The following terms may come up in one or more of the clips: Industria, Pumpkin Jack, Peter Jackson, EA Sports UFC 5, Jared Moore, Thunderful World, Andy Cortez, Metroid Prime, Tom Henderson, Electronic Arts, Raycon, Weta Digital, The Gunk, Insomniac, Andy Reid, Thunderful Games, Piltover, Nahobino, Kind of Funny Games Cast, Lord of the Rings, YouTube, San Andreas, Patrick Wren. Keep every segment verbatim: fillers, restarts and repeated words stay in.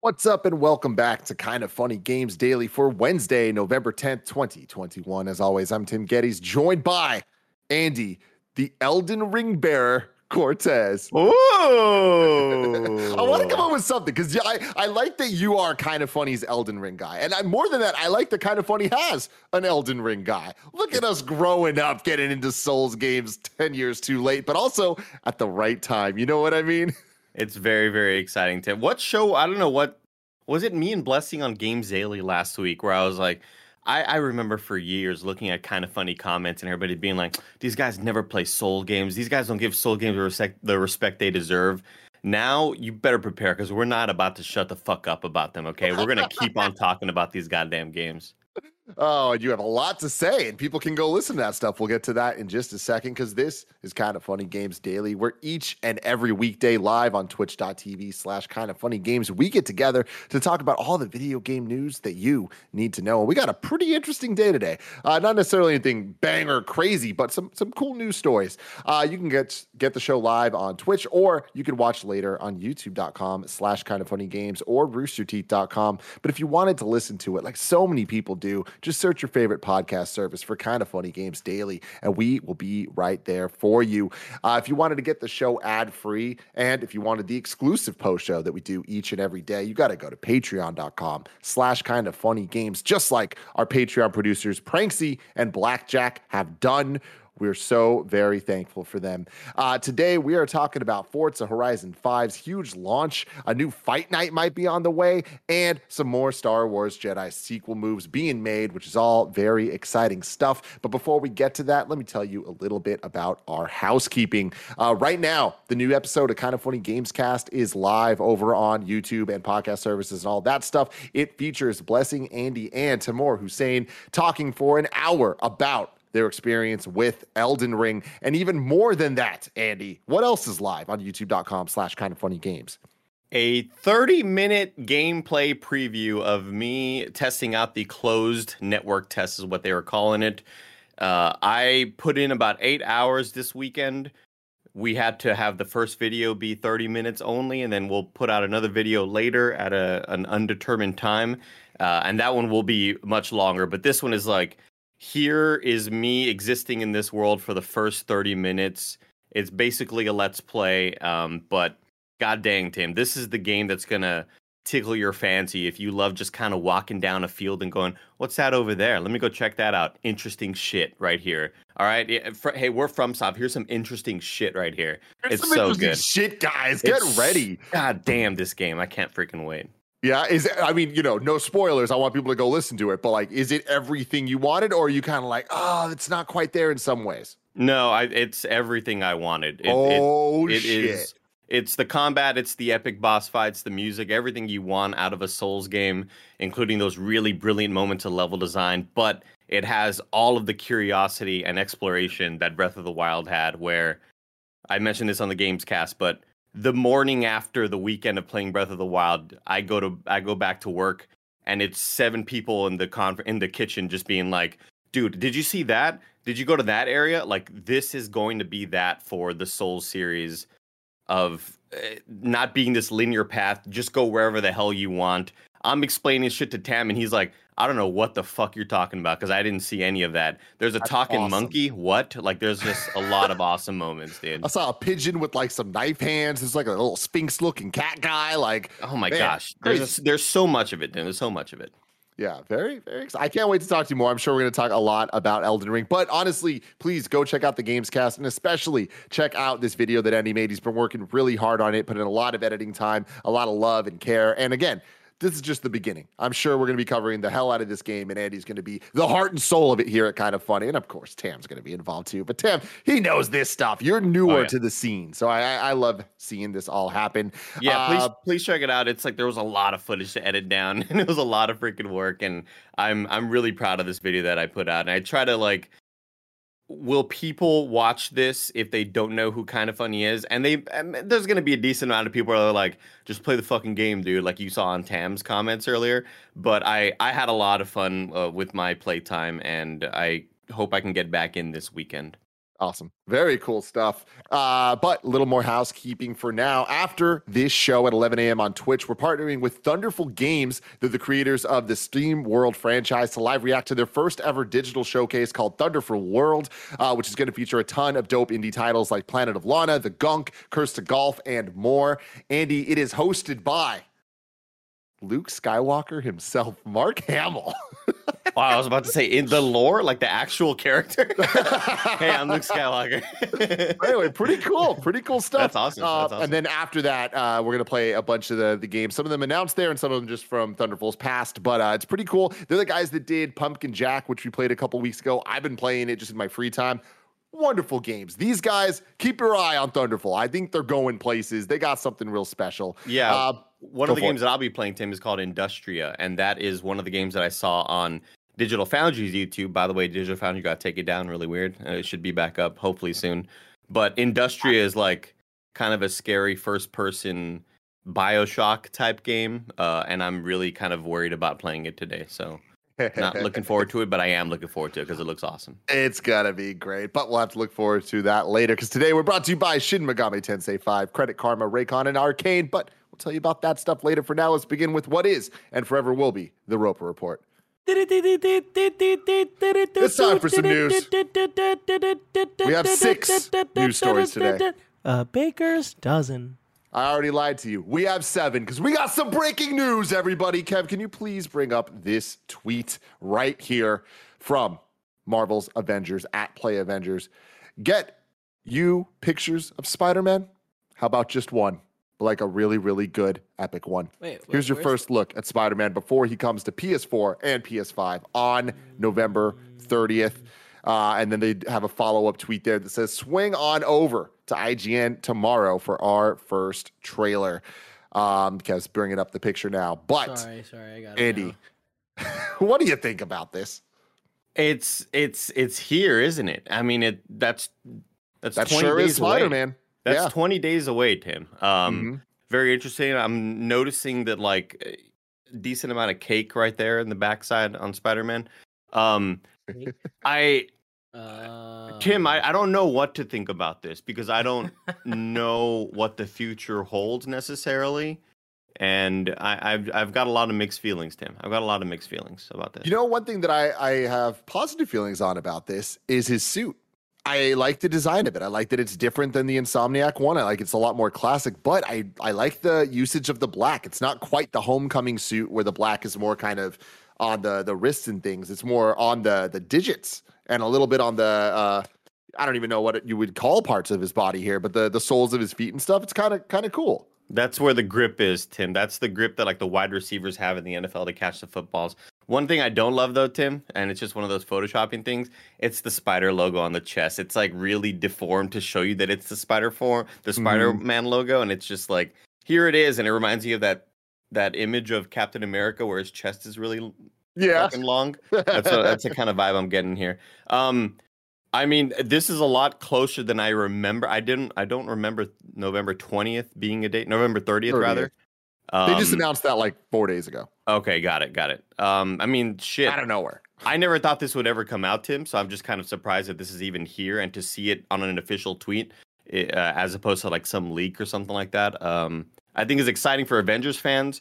What's up and welcome back to Kind of Funny Games Daily for Wednesday, November tenth, twenty twenty-one. As always, I'm Tim Geddes, joined by Andy, the Elden Ring bearer, Cortez. Oh, I want to come up with something because I, I like that you are Kind of Funny's Elden Ring guy. And I, more than that, I like that Kind of Funny has an Elden Ring guy. Look at us growing up, getting into Souls games ten years too late, but also at the right time. You know what I mean? It's very, very exciting, Tim. What show? I don't know what was it. Me and Blessing on Games Daily last week, where I was like, I, I remember for years looking at Kind of Funny comments and everybody being like, "These guys never play Soul games. These guys don't give Soul games the respect, the respect they deserve." Now you better prepare because we're not about to shut the fuck up about them. Okay, we're gonna keep on talking about these goddamn games. Oh, and you have a lot to say, and people can go listen to that stuff. We'll get to that in just a second, because this is Kind of Funny Games Daily. We're each and every weekday live on twitch.tv slash Kind of Funny Games. We get together to talk about all the video game news that you need to know. And we got a pretty interesting day today. Uh, not necessarily anything banger crazy, but some some cool news stories. Uh, you can get, get the show live on Twitch, or you can watch later on youtube.com slash Kind of Funny Games or rooster teeth dot com. But if you wanted to listen to it, like so many people do, just search your favorite podcast service for Kind of Funny Games Daily, and we will be right there for you. Uh, if you wanted to get the show ad-free, and if you wanted the exclusive post show that we do each and every day, you got to go to patreon.com slash Kind of Funny Games, just like our Patreon producers Pranksy and Blackjack have done. We're so very thankful for them. Uh, today, we are talking about Forza Horizon five's huge launch, a new Fight Night might be on the way, and some more Star Wars Jedi sequel moves being made, which is all very exciting stuff. But before we get to that, let me tell you a little bit about our housekeeping. Uh, right now, the new episode of Kind of Funny Games Cast is live over on YouTube and podcast services and all that stuff. It features Blessing, Andy, and Timur Hussein talking for an hour about their experience with Elden Ring, and even more than that, Andy, what else is live on youtube.com slash Kind of Funny Games? A thirty minute gameplay preview of me testing out the closed network test is what they were calling it. Uh, I put in about eight hours this weekend. We had to have the first video be thirty minutes only, and then we'll put out another video later at a, an undetermined time. Uh, and that one will be much longer, but this one is like, here is me existing in this world for the first thirty minutes. It's basically a let's play, um, but god dang, Tim, this is the game that's going to tickle your fancy if you love just kind of walking down a field and going, what's that over there? Let me go check that out. Interesting shit right here. All right. Hey, we're FromSoft. Here's some interesting shit right here. Here's it's some so interesting good. Shit, guys. Get it's, ready. God damn, this game. I can't freaking wait. Yeah, is I mean, you know, no spoilers. I want people to go listen to it, but like, is it everything you wanted, or are you kind of like, oh, it's not quite there in some ways? No, I, it's everything I wanted. It, oh, it, it shit. Is, it's the combat, it's the epic boss fights, the music, everything you want out of a Souls game, including those really brilliant moments of level design. But it has all of the curiosity and exploration that Breath of the Wild had, where I mentioned this on the Games Cast, but the morning after the weekend of playing Breath of the Wild, I go to I go back to work, and it's seven people in the con- in the kitchen just being like, dude, did you see that? Did you go to that area? Like, this is going to be that for the Souls series of uh, not being this linear path. Just go wherever the hell you want. I'm explaining shit to Tam, and he's like, I don't know what the fuck you're talking about because I didn't see any of that. There's a That's talking awesome. monkey. What? Like, there's just a lot of awesome moments, dude. I saw a pigeon with, like, some knife hands. There's, like, a little Sphinx-looking cat guy. Like, oh, my man, gosh. There's a, there's so much of it, dude. There's so much of it. Yeah, very, very exciting. I can't wait to talk to you more. I'm sure we're going to talk a lot about Elden Ring. But honestly, please go check out the Gamescast, and especially check out this video that Andy made. He's been working really hard on it, put in a lot of editing time, a lot of love and care. And, again, this is just the beginning. I'm sure we're going to be covering the hell out of this game, and Andy's going to be the heart and soul of it here at Kind of Funny. And of course, Tam's going to be involved too. But Tam, he knows this stuff. You're newer oh, yeah. to the scene. So I, I love seeing this all happen. Yeah, uh, please please check it out. It's like there was a lot of footage to edit down, and it was a lot of freaking work. And I'm I'm really proud of this video that I put out. And I try to like, will people watch this if they don't know who Kind of Funny is? And they and there's going to be a decent amount of people that are like, just play the fucking game, dude, like you saw on Tam's comments earlier. But I, I had a lot of fun uh, with my playtime, and I hope I can get back in this weekend. Awesome. Very cool stuff. Uh, but a little more housekeeping for now. After this show at eleven a.m. on Twitch, we're partnering with Thunderful Games. They're the creators of the Steam World franchise to live react to their first ever digital showcase called Thunderful World, uh, which is going to feature a ton of dope indie titles like Planet of Lana, The Gunk, Curse to Golf, and more. Andy, it is hosted by Luke Skywalker himself, Mark Hamill. Oh, I was about to say, in the lore, like the actual character. Hey, I'm Luke Skywalker. Anyway, pretty cool. Pretty cool stuff. That's awesome. Uh, That's awesome. And then after that, uh, we're going to play a bunch of the, the games. Some of them announced there and some of them just from Thunderful's past. But uh, it's pretty cool. They're the guys that did Pumpkin Jack, which we played a couple weeks ago. I've been playing it just in my free time. Wonderful games. These guys, keep your eye on Thunderful. I think they're going places. They got something real special. Yeah. Uh, one of the games it. that I'll be playing, Tim, is called Industria, and that is one of the games that I saw on Digital Foundry's YouTube. By the way, Digital Foundry got taken down. Really weird. Uh, it should be back up hopefully soon. But Industria is like kind of a scary first-person Bioshock type game, uh, and I'm really kind of worried about playing it today. So. Not looking forward to it, but I am looking forward to it because it looks awesome. It's gonna be great, but we'll have to look forward to that later, because today we're brought to you by Shin Megami Tensei five, Credit Karma, Raycon, and Arcane, but we'll tell you about that stuff later. For now, let's begin with what is and forever will be the Roper Report. It's time for some news. We have six news stories today. A baker's dozen. I already lied to you. We have seven because we got some breaking news, everybody. Kev, can you please bring up this tweet right here from Marvel's Avengers, at Play Avengers. Get you pictures of Spider-Man? How about just one? Like a really, really good, epic one. Wait, wait, Here's your first look at Spider-Man before he comes to P S four and P S five on November thirtieth. Uh, and then they have a follow-up tweet there that says, swing on over to I G N tomorrow for our first trailer. Um, Kev's bringing up the picture now. But, sorry, sorry, I got it Andy, what do you think about this? It's it's it's here, isn't it? I mean, it that's that's that twenty sure days is Spider-Man. Away. That's yeah. twenty days away, Tim. Um, mm-hmm. Very interesting. I'm noticing that like a decent amount of cake right there in the backside on Spider-Man. Um, I. Uh, Tim, I, I don't know what to think about this because I don't know what the future holds necessarily, and I, I've I've got a lot of mixed feelings, Tim. I've got a lot of mixed feelings about this. You know, one thing that I, I have positive feelings on about this is his suit. I like the design of it. I like that it's different than the Insomniac one. I like it's a lot more classic, but I, I like the usage of the black. It's not quite the Homecoming suit where the black is more kind of on the, the wrists and things. It's more on the, the digits. And a little bit on the, uh, I don't even know what you would call parts of his body here, but the, the soles of his feet and stuff, it's kind of kind of cool. That's where the grip is, Tim. That's the grip that like the wide receivers have in the N F L to catch the footballs. One thing I don't love, though, Tim, and it's just one of those photoshopping things, it's the spider logo on the chest. It's like really deformed to show you that it's the spider form, the Spider-Man mm-hmm. logo, and it's just like, here it is, and it reminds you of that, that image of Captain America where his chest is really... Yeah, long. That's a, that's the kind of vibe I'm getting here. Um, I mean, this is a lot closer than I remember. I didn't. I don't remember November twentieth being a date. November thirtieth, thirtieth. rather. Um, they just announced that like four days ago. Okay, got it, got it. Um, I mean, shit. Out of nowhere. I never thought this would ever come out, Tim. So I'm just kind of surprised that this is even here and to see it on an official tweet uh, as opposed to like some leak or something like that. Um, I think is exciting for Avengers fans.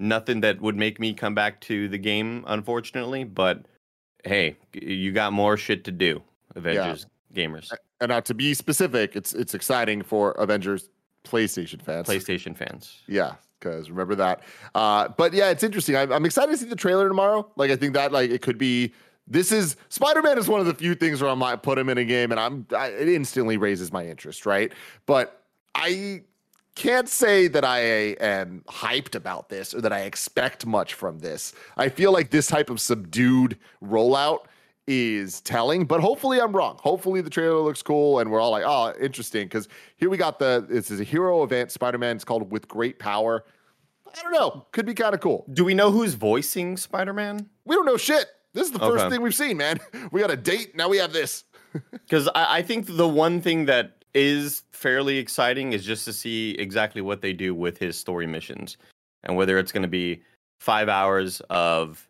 Nothing that would make me come back to the game, unfortunately. But, hey, you got more shit to do, Avengers yeah. gamers. And uh, to be specific, it's it's exciting for Avengers PlayStation fans. PlayStation fans. Yeah, because remember that. Uh, but, yeah, it's interesting. I'm, I'm excited to see the trailer tomorrow. Like, I think that, like, it could be... This is Spider-Man is one of the few things where I might put him in a game, and I'm I, it instantly raises my interest, right? But I... can't say that I am hyped about this or that I expect much from this. I feel like this type of subdued rollout is telling, but hopefully I'm wrong. Hopefully the trailer looks cool and we're all like, oh, interesting. Because here we got the, this is a hero event. Spider-Man is called With Great Power. I don't know. Could be kind of cool. Do we know who's voicing Spider-Man? We don't know shit. This is the okay. first thing we've seen, man. We got a date. Now we have this. Because I, I think the one thing that is fairly exciting is just to see exactly what they do with his story missions and whether it's going to be five hours of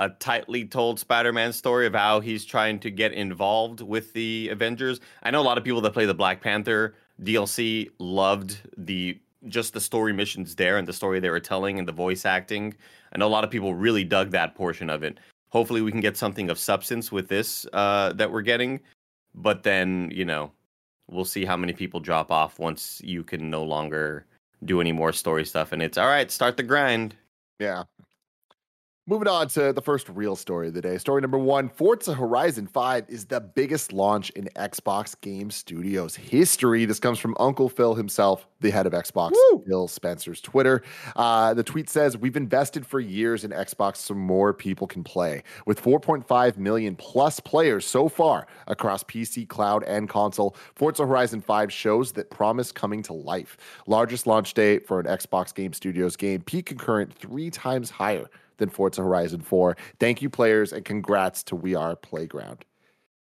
a tightly told Spider-Man story of how he's trying to get involved with the Avengers. I know a lot of people that play the Black Panther D L C loved the just the story missions there and the story they were telling and the voice acting. I know a lot of people really dug that portion of it. Hopefully we can get something of substance with this uh, that we're getting. But then, you know, we'll see how many people drop off once you can no longer do any more story stuff. And it's all right, start the grind. Yeah. Moving on to the first real story of the day. Story number one, Forza Horizon five is the biggest launch in Xbox Game Studios history. This comes from Uncle Phil himself, the head of Xbox, Woo! Phil Spencer's Twitter. Uh, the tweet says, we've invested for years in Xbox so more people can play. With four point five million plus players so far across P C, cloud, and console, Forza Horizon five shows that promise coming to life. Largest launch day for an Xbox Game Studios game. Peak concurrent three times higher than Forza Horizon four. Thank you, players, and congrats to We Are Playground.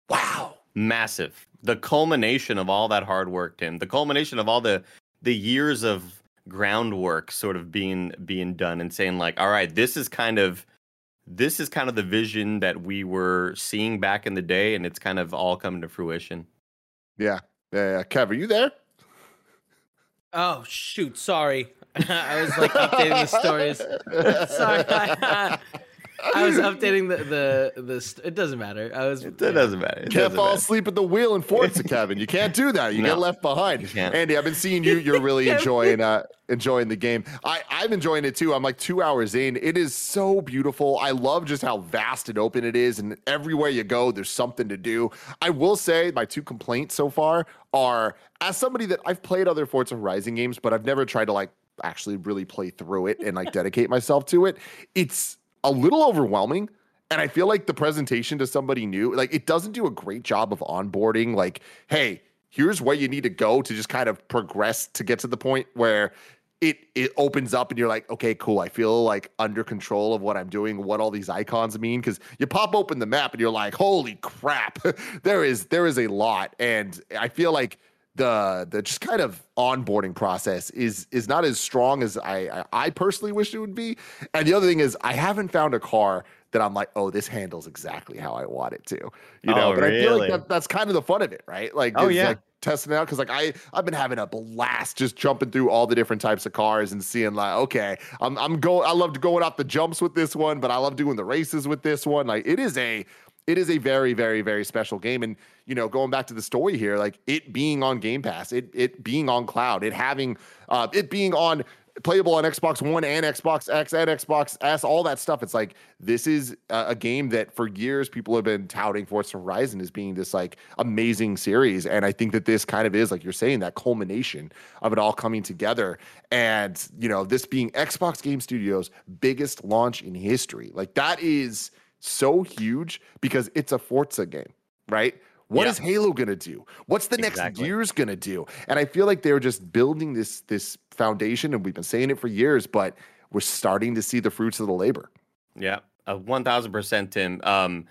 Wow. Massive. The culmination of all that hard work, Tim. The culmination of all the the years of groundwork sort of being being done and saying, like, all right, this is kind of this is kind of the vision that we were seeing back in the day, and it's kind of all coming to fruition. Yeah. Uh, Kev, are you there? Oh, shoot. Sorry. I was like updating the stories. Sorry, I, I was updating the the the. St- it doesn't matter. I was. It doesn't matter. It can't doesn't fall matter. asleep at the wheel in Forza, Kevin. You can't do that. You no. get left behind. Andy, I've been seeing you. You're really enjoying uh enjoying the game. I I'm enjoying it too. I'm like two hours in. It is so beautiful. I love just how vast and open it is, and everywhere you go, there's something to do. I will say my two complaints so far are, as somebody that I've played other Forza Horizon games, but I've never tried to like actually really play through it and like dedicate myself to it. It's a little overwhelming. And I feel like the presentation to somebody new, like it doesn't do a great job of onboarding. Like, hey, here's where you need to go to just kind of progress to get to the point where it, it opens up and you're like, okay, cool. I feel like under control of what I'm doing, what all these icons mean. Cause you pop open the map and you're like, holy crap, there is, there is a lot. And I feel like the the just kind of onboarding process is is not as strong as I, I I personally wish it would be. And the other thing is I haven't found a car that I'm like, oh, this handles exactly how I want it to, you know. Oh, but really? I feel like that, that's kind of the fun of it, right? Like, oh, it's yeah. like testing it out, because like I I've been having a blast just jumping through all the different types of cars and seeing like, okay, I'm I'm going I loved going off the jumps with this one, but I love doing the races with this one. Like it is a It is a very, very, very special game. And, you know, going back to the story here, like it being on Game Pass, it it being on cloud, it having, uh, it being on playable on Xbox One and Xbox X and Xbox S, all that stuff. It's like, this is a, a game that for years people have been touting Forza Horizon as being this like amazing series. And I think that this kind of is, like you're saying, that culmination of it all coming together. And, you know, this being Xbox Game Studios' biggest launch in history, like that is so huge because it's a Forza game, right? What yeah. is Halo gonna do? What's the exactly. next year's gonna do? And I feel like they're just building this this foundation, and we've been saying it for years, but we're starting to see the fruits of the labor. Yeah, uh, one thousand percent, Tim. Um,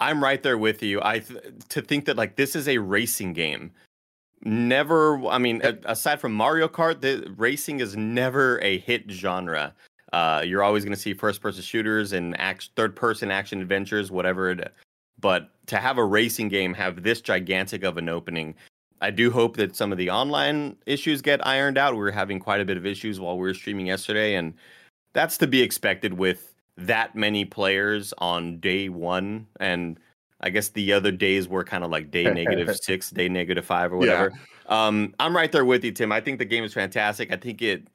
I'm right there with you. I th- to think that like this is a racing game. Never, I mean, a- aside from Mario Kart, the racing is never a hit genre. Uh, you're always going to see first-person shooters and act- third-person action adventures, whatever it is. But to have a racing game have this gigantic of an opening, I do hope that some of the online issues get ironed out. We were having quite a bit of issues while we were streaming yesterday, and that's to be expected with that many players on day one. And I guess the other days were kind of like day negative six, day negative five, or whatever. Yeah. Um, I'm right there with you, Tim. I think the game is fantastic. I think it...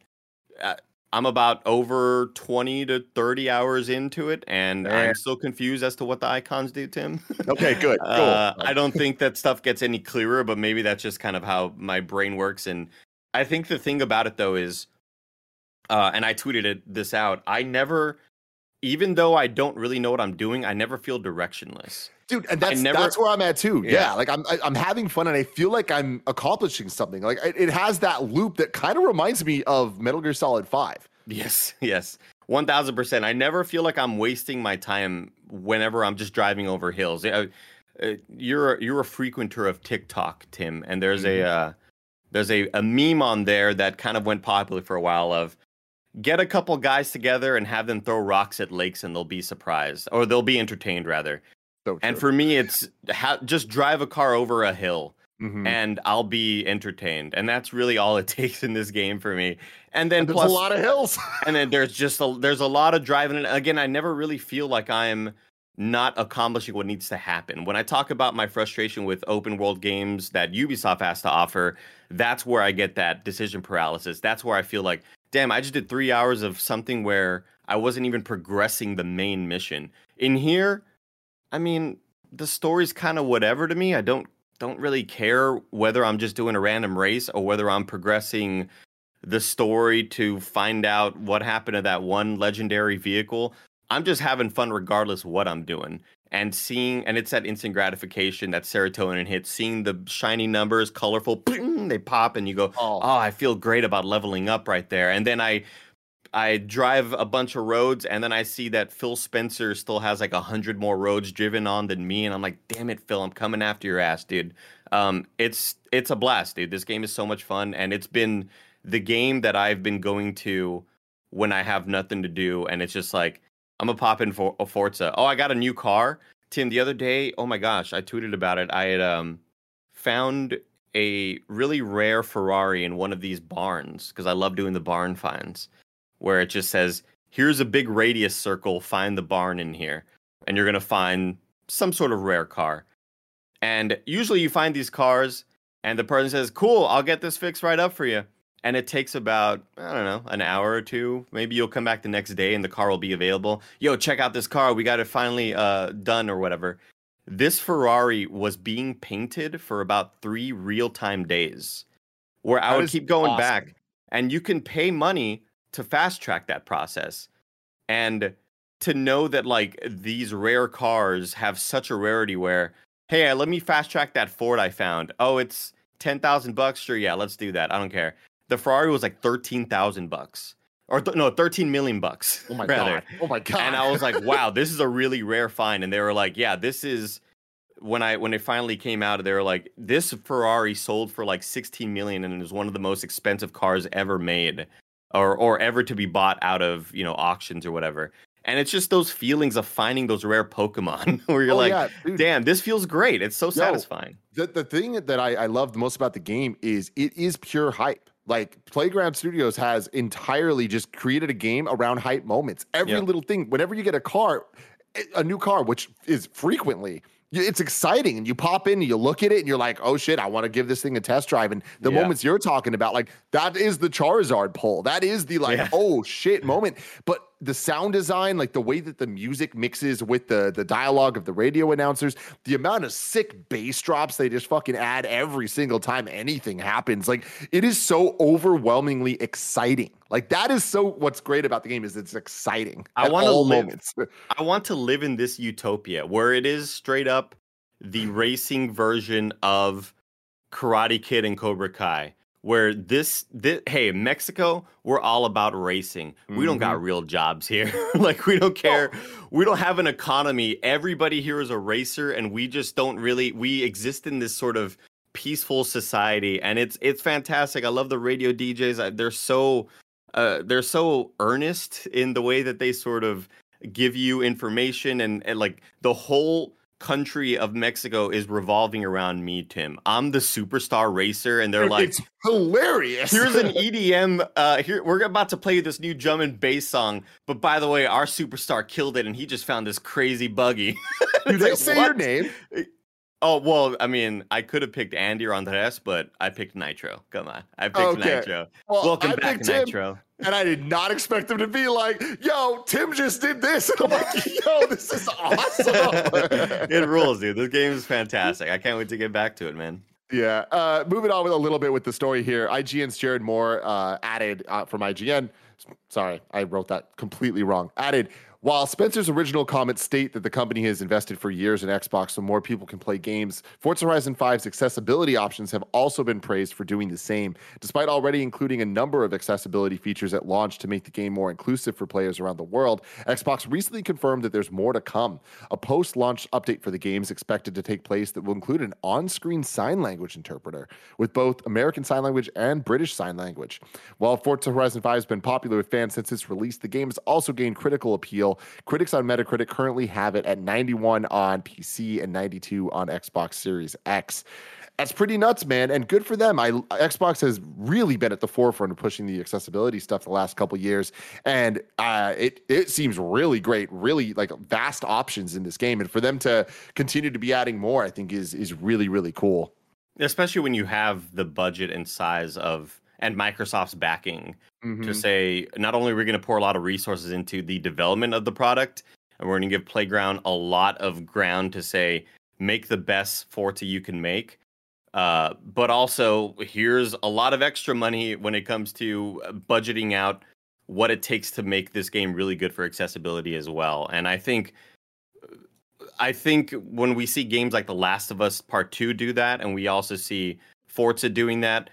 Uh, I'm about over twenty to thirty hours into it, and yeah. I'm still confused as to what the icons do, Tim. Okay, good. Cool. uh, I don't think that stuff gets any clearer, but maybe that's just kind of how my brain works. And I think the thing about it, though, is, uh, and I tweeted it, this out, I never, even though I don't really know what I'm doing, I never feel directionless. Dude, and that's never, that's where I'm at too. Yeah, yeah like I'm I, I'm having fun and I feel like I'm accomplishing something. Like it, it has that loop that kind of reminds me of Metal Gear Solid five. Yes, yes, one thousand percent. I never feel like I'm wasting my time whenever I'm just driving over hills. You're you're a frequenter of TikTok, Tim, and there's mm-hmm. a uh, there's a, a meme on there that kind of went popular for a while of. Get a couple guys together and have them throw rocks at lakes and they'll be surprised. Or they'll be entertained, rather. So true. And for me, it's ha- just drive a car over a hill mm-hmm. and I'll be entertained. And that's really all it takes in this game for me. And then and there's plus, a lot of hills. And then there's just a, there's a lot of driving. And again, I never really feel like I'm not accomplishing what needs to happen. When I talk about my frustration with open world games that Ubisoft has to offer, that's where I get that decision paralysis. That's where I feel like, damn, I just did three hours of something where I wasn't even progressing the main mission. In here, I mean, the story's kind of whatever to me. I don't don't really care whether I'm just doing a random race or whether I'm progressing the story to find out what happened to that one legendary vehicle. I'm just having fun regardless what I'm doing. And seeing, and it's that instant gratification, that serotonin hit, seeing the shiny numbers, colorful, ping, they pop, and you go, oh, I feel great about leveling up right there. And then I I drive a bunch of roads, and then I see that Phil Spencer still has like one hundred more roads driven on than me, and I'm like, damn it, Phil, I'm coming after your ass, dude. Um, it's it's a blast, dude. This game is so much fun, and it's been the game that I've been going to when I have nothing to do, and it's just like, I'm going to pop in for a Forza. Oh, I got a new car. Tim, the other day, oh my gosh, I tweeted about it. I had um, found a really rare Ferrari in one of these barns because I love doing the barn finds where it just says, here's a big radius circle, find the barn in here. And you're going to find some sort of rare car. And usually you find these cars and the person says, cool, I'll get this fixed right up for you. And it takes about, I don't know, an hour or two. Maybe you'll come back the next day and the car will be available. Yo, check out this car. We got it finally uh, done or whatever. This Ferrari was being painted for about three real-time days where I would keep going back. And you can pay money to fast-track that process. And to know that, like, these rare cars have such a rarity where, hey, let me fast-track that Ford I found. Oh, it's ten thousand bucks? Sure, yeah, let's do that. I don't care. The Ferrari was like thirteen thousand bucks or th- no, thirteen million bucks. Oh my rather. God. Oh my God. And I was like, wow, this is a really rare find. And they were like, yeah, this is when I, when it finally came out, they were like, this Ferrari sold for like sixteen million and it was one of the most expensive cars ever made or, or ever to be bought out of, you know, auctions or whatever. And it's just those feelings of finding those rare Pokemon where you're oh, like, yeah, damn, this feels great. It's so Yo, satisfying. The, the thing that I, I love the most about the game is it is pure hype. Like Playground Studios has entirely just created a game around hype moments. Every yep. little thing, whenever you get a car, a new car, which is frequently, it's exciting. And you pop in and you look at it and you're like, oh shit, I want to give this thing a test drive. And the yeah. moments you're talking about, like that is the Charizard pull. That is the like, yeah. oh shit moment. But the sound design, like the way that the music mixes with the, the dialogue of the radio announcers, the amount of sick bass drops they just fucking add every single time anything happens. Like it is so overwhelmingly exciting. Like that is so what's great about the game is it's exciting. I want to live, moments. I want to live in this utopia where it is straight up the racing version of Karate Kid and Cobra Kai. Where this, this, hey, Mexico, we're all about racing. We mm-hmm. don't got real jobs here. Like, we don't care. Oh. We don't have an economy. Everybody here is a racer, and we just don't really, we exist in this sort of peaceful society, and it's it's fantastic. I love the radio D Js. They're so, uh, they're so earnest in the way that they sort of give you information, and, and like, the whole country of Mexico is revolving around me, Tim. I'm the superstar racer, and they're it's like, hilarious. Here's an E D M. Uh, here we're about to play this new drum and bass song, but by the way, our superstar killed it, and he just found this crazy buggy. Do they like, say what? Your name? Oh well, I mean, I could have picked Andy or Andres, but I picked Nitro. Come on, I picked okay. Nitro. Well, Welcome I back, Nitro. Him. And I did not expect him to be like, yo, Tim just did this. And I'm like, yo, this is awesome. It rules, dude. This game is fantastic. I can't wait to get back to it, man. Yeah. Uh, moving on with a little bit with the story here. I G N's Jared Moore uh, added uh, from I G N. Sorry, I wrote that completely wrong. Added, while Spencer's original comments state that the company has invested for years in Xbox so more people can play games, Forza Horizon five's accessibility options have also been praised for doing the same, despite already including a number of accessibility features at launch to make the game more inclusive for players around the world. Xbox recently confirmed that there's more to come. A post-launch update for the game is expected to take place that will include an on-screen sign language interpreter with both American Sign Language and British Sign Language. While Forza Horizon five has been popular with fans since its release, the game has also gained critical appeal. Critics on Metacritic currently have it at ninety-one on P C and ninety-two on Xbox Series X. That's pretty nuts, man, and good for them. I, Xbox has really been at the forefront of pushing the accessibility stuff the last couple of years, and uh, it it seems really great, really like vast options in this game, and for them to continue to be adding more, I think is is really really cool. Especially when you have the budget and size of and Microsoft's backing. Mm-hmm. To say, not only are we going to pour a lot of resources into the development of the product, and we're going to give Playground a lot of ground to say, make the best Forza you can make, uh, but also here's a lot of extra money when it comes to budgeting out what it takes to make this game really good for accessibility as well. And I think, I think when we see games like The Last of Us Part Two do that, and we also see Forza doing that,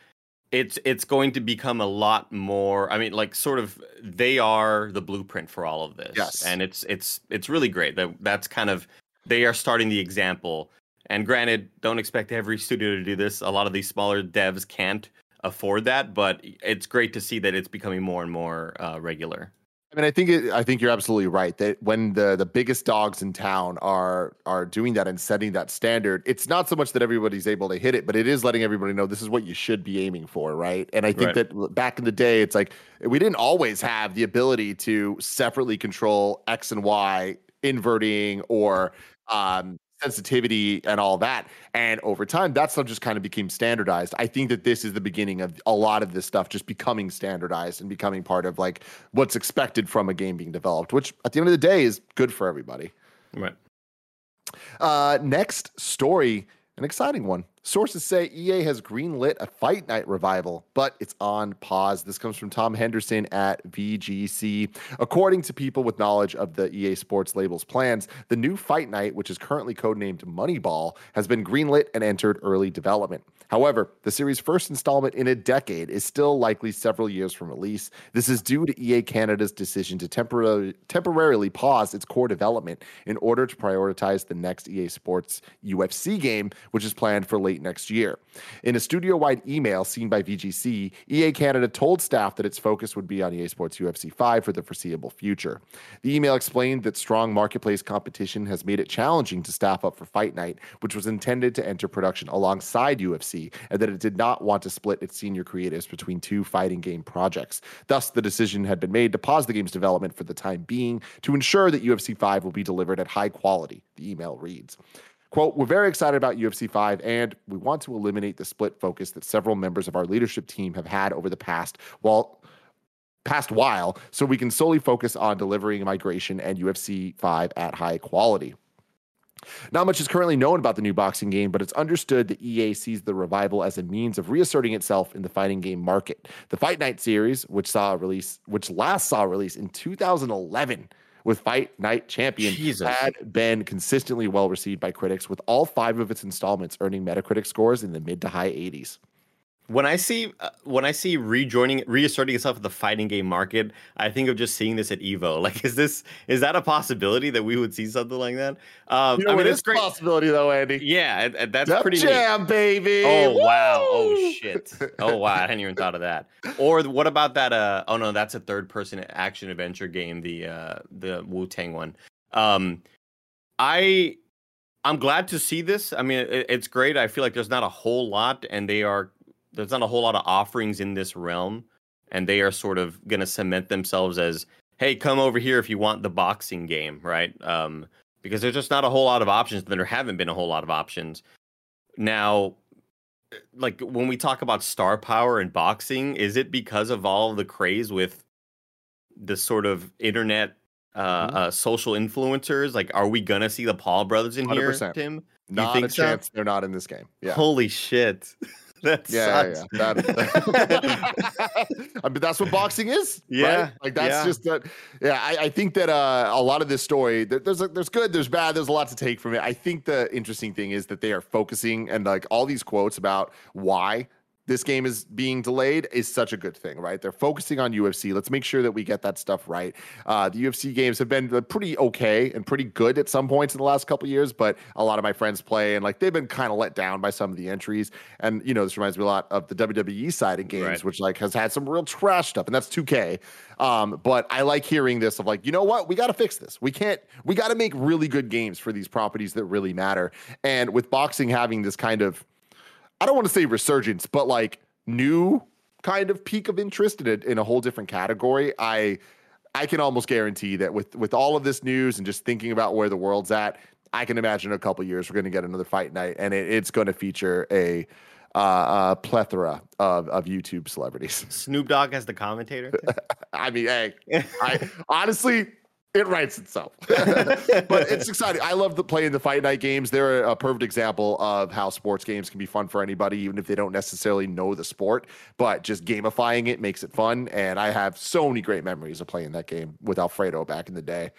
It's it's going to become a lot more. I mean, like sort of they are the blueprint for all of this. Yes. And it's it's it's really great that that's kind of they are starting the example. And granted, don't expect every studio to do this. A lot of these smaller devs can't afford that. But it's great to see that it's becoming more and more uh, regular. I mean, I think it, I think you're absolutely right that when the, the biggest dogs in town are are doing that and setting that standard, it's not so much that everybody's able to hit it, but it is letting everybody know this is what you should be aiming for, right? And I think right. that back in the day, it's like we didn't always have the ability to separately control X and Y inverting or um, sensitivity and all that. And over time, that stuff just kind of became standardized. I think that this is the beginning of a lot of this stuff just becoming standardized and becoming part of like what's expected from a game being developed, which at the end of the day is good for everybody. Right. Uh, next story, an exciting one. Sources say E A has greenlit a Fight Night revival, but it's on pause. This comes from Tom Henderson at V G C. According to people with knowledge of the E A Sports label's plans, the new Fight Night, which is currently codenamed Moneyball, has been greenlit and entered early development. However, the series' first installment in a decade is still likely several years from release. This is due to E A Canada's decision to temporarily temporarily pause its core development in order to prioritize the next E A Sports U F C game, which is planned for late next year. In a studio-wide email seen by V G C, E A Canada told staff that its focus would be on E A Sports U F C five for the foreseeable future. The email explained that strong marketplace competition has made it challenging to staff up for Fight Night, which was intended to enter production alongside U F C, and that it did not want to split its senior creatives between two fighting game projects. Thus, the decision had been made to pause the game's development for the time being to ensure that U F C five will be delivered at high quality, the email reads. Quote, we're very excited about U F C five, and we want to eliminate the split focus that several members of our leadership team have had over the past while, past while, so we can solely focus on delivering migration and U F C five at high quality. Not much is currently known about the new boxing game, but it's understood that E A sees the revival as a means of reasserting itself in the fighting game market. The Fight Night series, which saw a release, which last saw a release in two thousand eleven, with Fight Night Champion, Jesus. had been consistently well-received by critics, with all five of its installments earning Metacritic scores in the mid to high eighties. When I see uh, when I see rejoining, reasserting itself at the fighting game market, I think of just seeing this at Evo. Like, is this is that a possibility that we would see something like that? Um, you know, I mean, it's a possibility, though, Andy. Yeah, it, it, that's Def pretty Jam, neat. Baby. Oh, woo! Wow. Oh, shit. Oh, wow. I hadn't even thought of that. Or what about that? Uh, oh, no, that's a third-person action-adventure game, the uh, the Wu-Tang one. Um, I, I'm glad to see this. I mean, it, it's great. I feel like there's not a whole lot, and they are... There's not a whole lot of offerings in this realm, and they are sort of going to cement themselves as, hey, come over here if you want the boxing game, right? Um, because there's just not a whole lot of options. There haven't been a whole lot of options. Now, like when we talk about star power and boxing, is it because of all of the craze with the sort of internet uh, mm-hmm. uh, social influencers? Like, are we gonna see the Paul brothers in here, Tim? Not you think a chance. So? They're not in this game. Yeah. Holy shit. That yeah, sucks. Yeah, yeah. That, I mean, that's what boxing is. Yeah, right? Like that's yeah. just that. Yeah, I, I think that uh, a lot of this story, there, there's a, there's good, there's bad, there's a lot to take from it. I think the interesting thing is that they are focusing, and like all these quotes about why this game is being delayed is such a good thing, right? They're focusing on U F C. Let's make sure that we get that stuff right. Uh, the U F C games have been pretty okay and pretty good at some points in the last couple of years, but a lot of my friends play, and like they've been kind of let down by some of the entries. And you know, this reminds me a lot of the W W E side of games, right, which like has had some real trash stuff, and that's two K. Um, but I like hearing this of like, you know what? We got to fix this. We can't, we got to make really good games for these properties that really matter. And with boxing having this kind of, I don't want to say resurgence, but like new kind of peak of interest in a, in a whole different category. I I can almost guarantee that with, with all of this news and just thinking about where the world's at, I can imagine a couple of years we're going to get another fight night, and it, it's going to feature a, uh, a plethora of, of YouTube celebrities. Snoop Dogg as the commentator? I mean, hey, I honestly... It writes itself, but it's exciting. I love the playing the fight night games. They're a perfect example of how sports games can be fun for anybody, even if they don't necessarily know the sport, but just gamifying it makes it fun. And I have so many great memories of playing that game with Alfredo back in the day.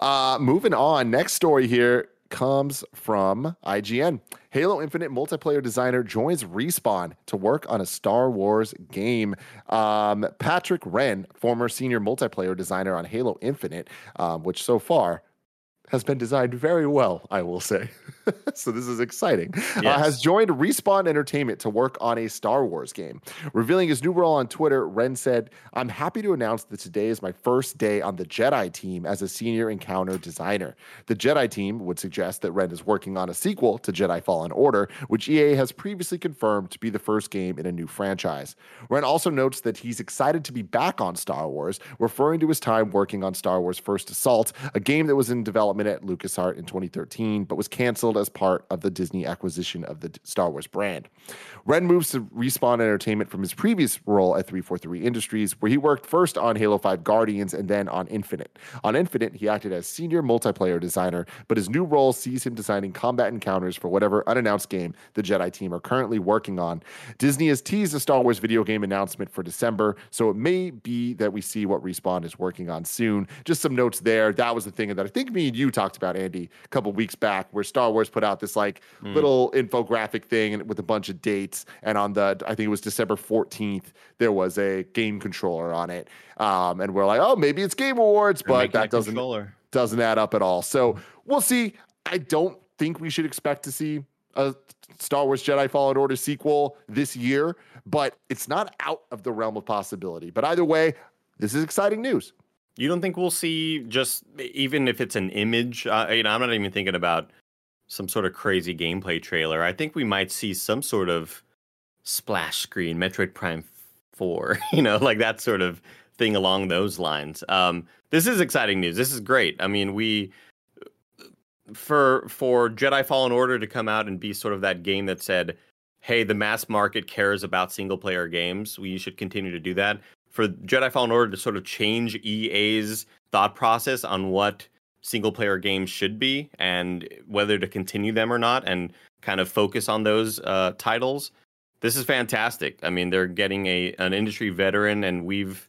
Uh, moving on, next story here comes from I G N. Halo Infinite multiplayer designer joins Respawn to work on a Star Wars game. Um, Patrick Wren, former senior multiplayer designer on Halo Infinite, um, which so far has been designed very well, I will say. So this is exciting. Yes. Uh, has joined Respawn Entertainment to work on a Star Wars game. Revealing his new role on Twitter, Wren said, "I'm happy to announce that today is my first day on the Jedi team as a senior encounter designer." The Jedi team would suggest that Wren is working on a sequel to Jedi Fallen Order, which E A has previously confirmed to be the first game in a new franchise. Wren also notes that he's excited to be back on Star Wars, referring to his time working on Star Wars First Assault, a game that was in development at LucasArts in twenty thirteen, but was canceled as part of the Disney acquisition of the Star Wars brand. Wren moves to Respawn Entertainment from his previous role at three forty-three Industries, where he worked first on Halo five Guardians and then on Infinite. On Infinite, he acted as senior multiplayer designer, but his new role sees him designing combat encounters for whatever unannounced game the Jedi team are currently working on. Disney has teased a Star Wars video game announcement for December, so it may be that we see what Respawn is working on soon. Just some notes there. That was the thing that I think me and you talked about, Andy, a couple weeks back, where Star Wars put out this like mm. little infographic thing with a bunch of dates, and on the I think it was December fourteenth there was a game controller on it, um and we're like, oh, maybe it's Game Awards, but that doesn't controller. doesn't add up at all, so we'll see. I don't think we should expect to see a Star Wars Jedi Fallen Order sequel this year, but it's not out of the realm of possibility. But either way, this is exciting news. You don't think we'll see, just even if it's an image, uh, you know, I'm not even thinking about some sort of crazy gameplay trailer. I think we might see some sort of splash screen, Metroid Prime four, you know, like that sort of thing along those lines. Um, this is exciting news. This is great. I mean, we for for Jedi Fallen Order to come out and be sort of that game that said, hey, the mass market cares about single player games. We should continue to do that. For Jedi Fallen Order to sort of change E A's thought process on what single-player games should be and whether to continue them or not, and kind of focus on those uh, titles, this is fantastic. I mean, they're getting a an industry veteran, and we've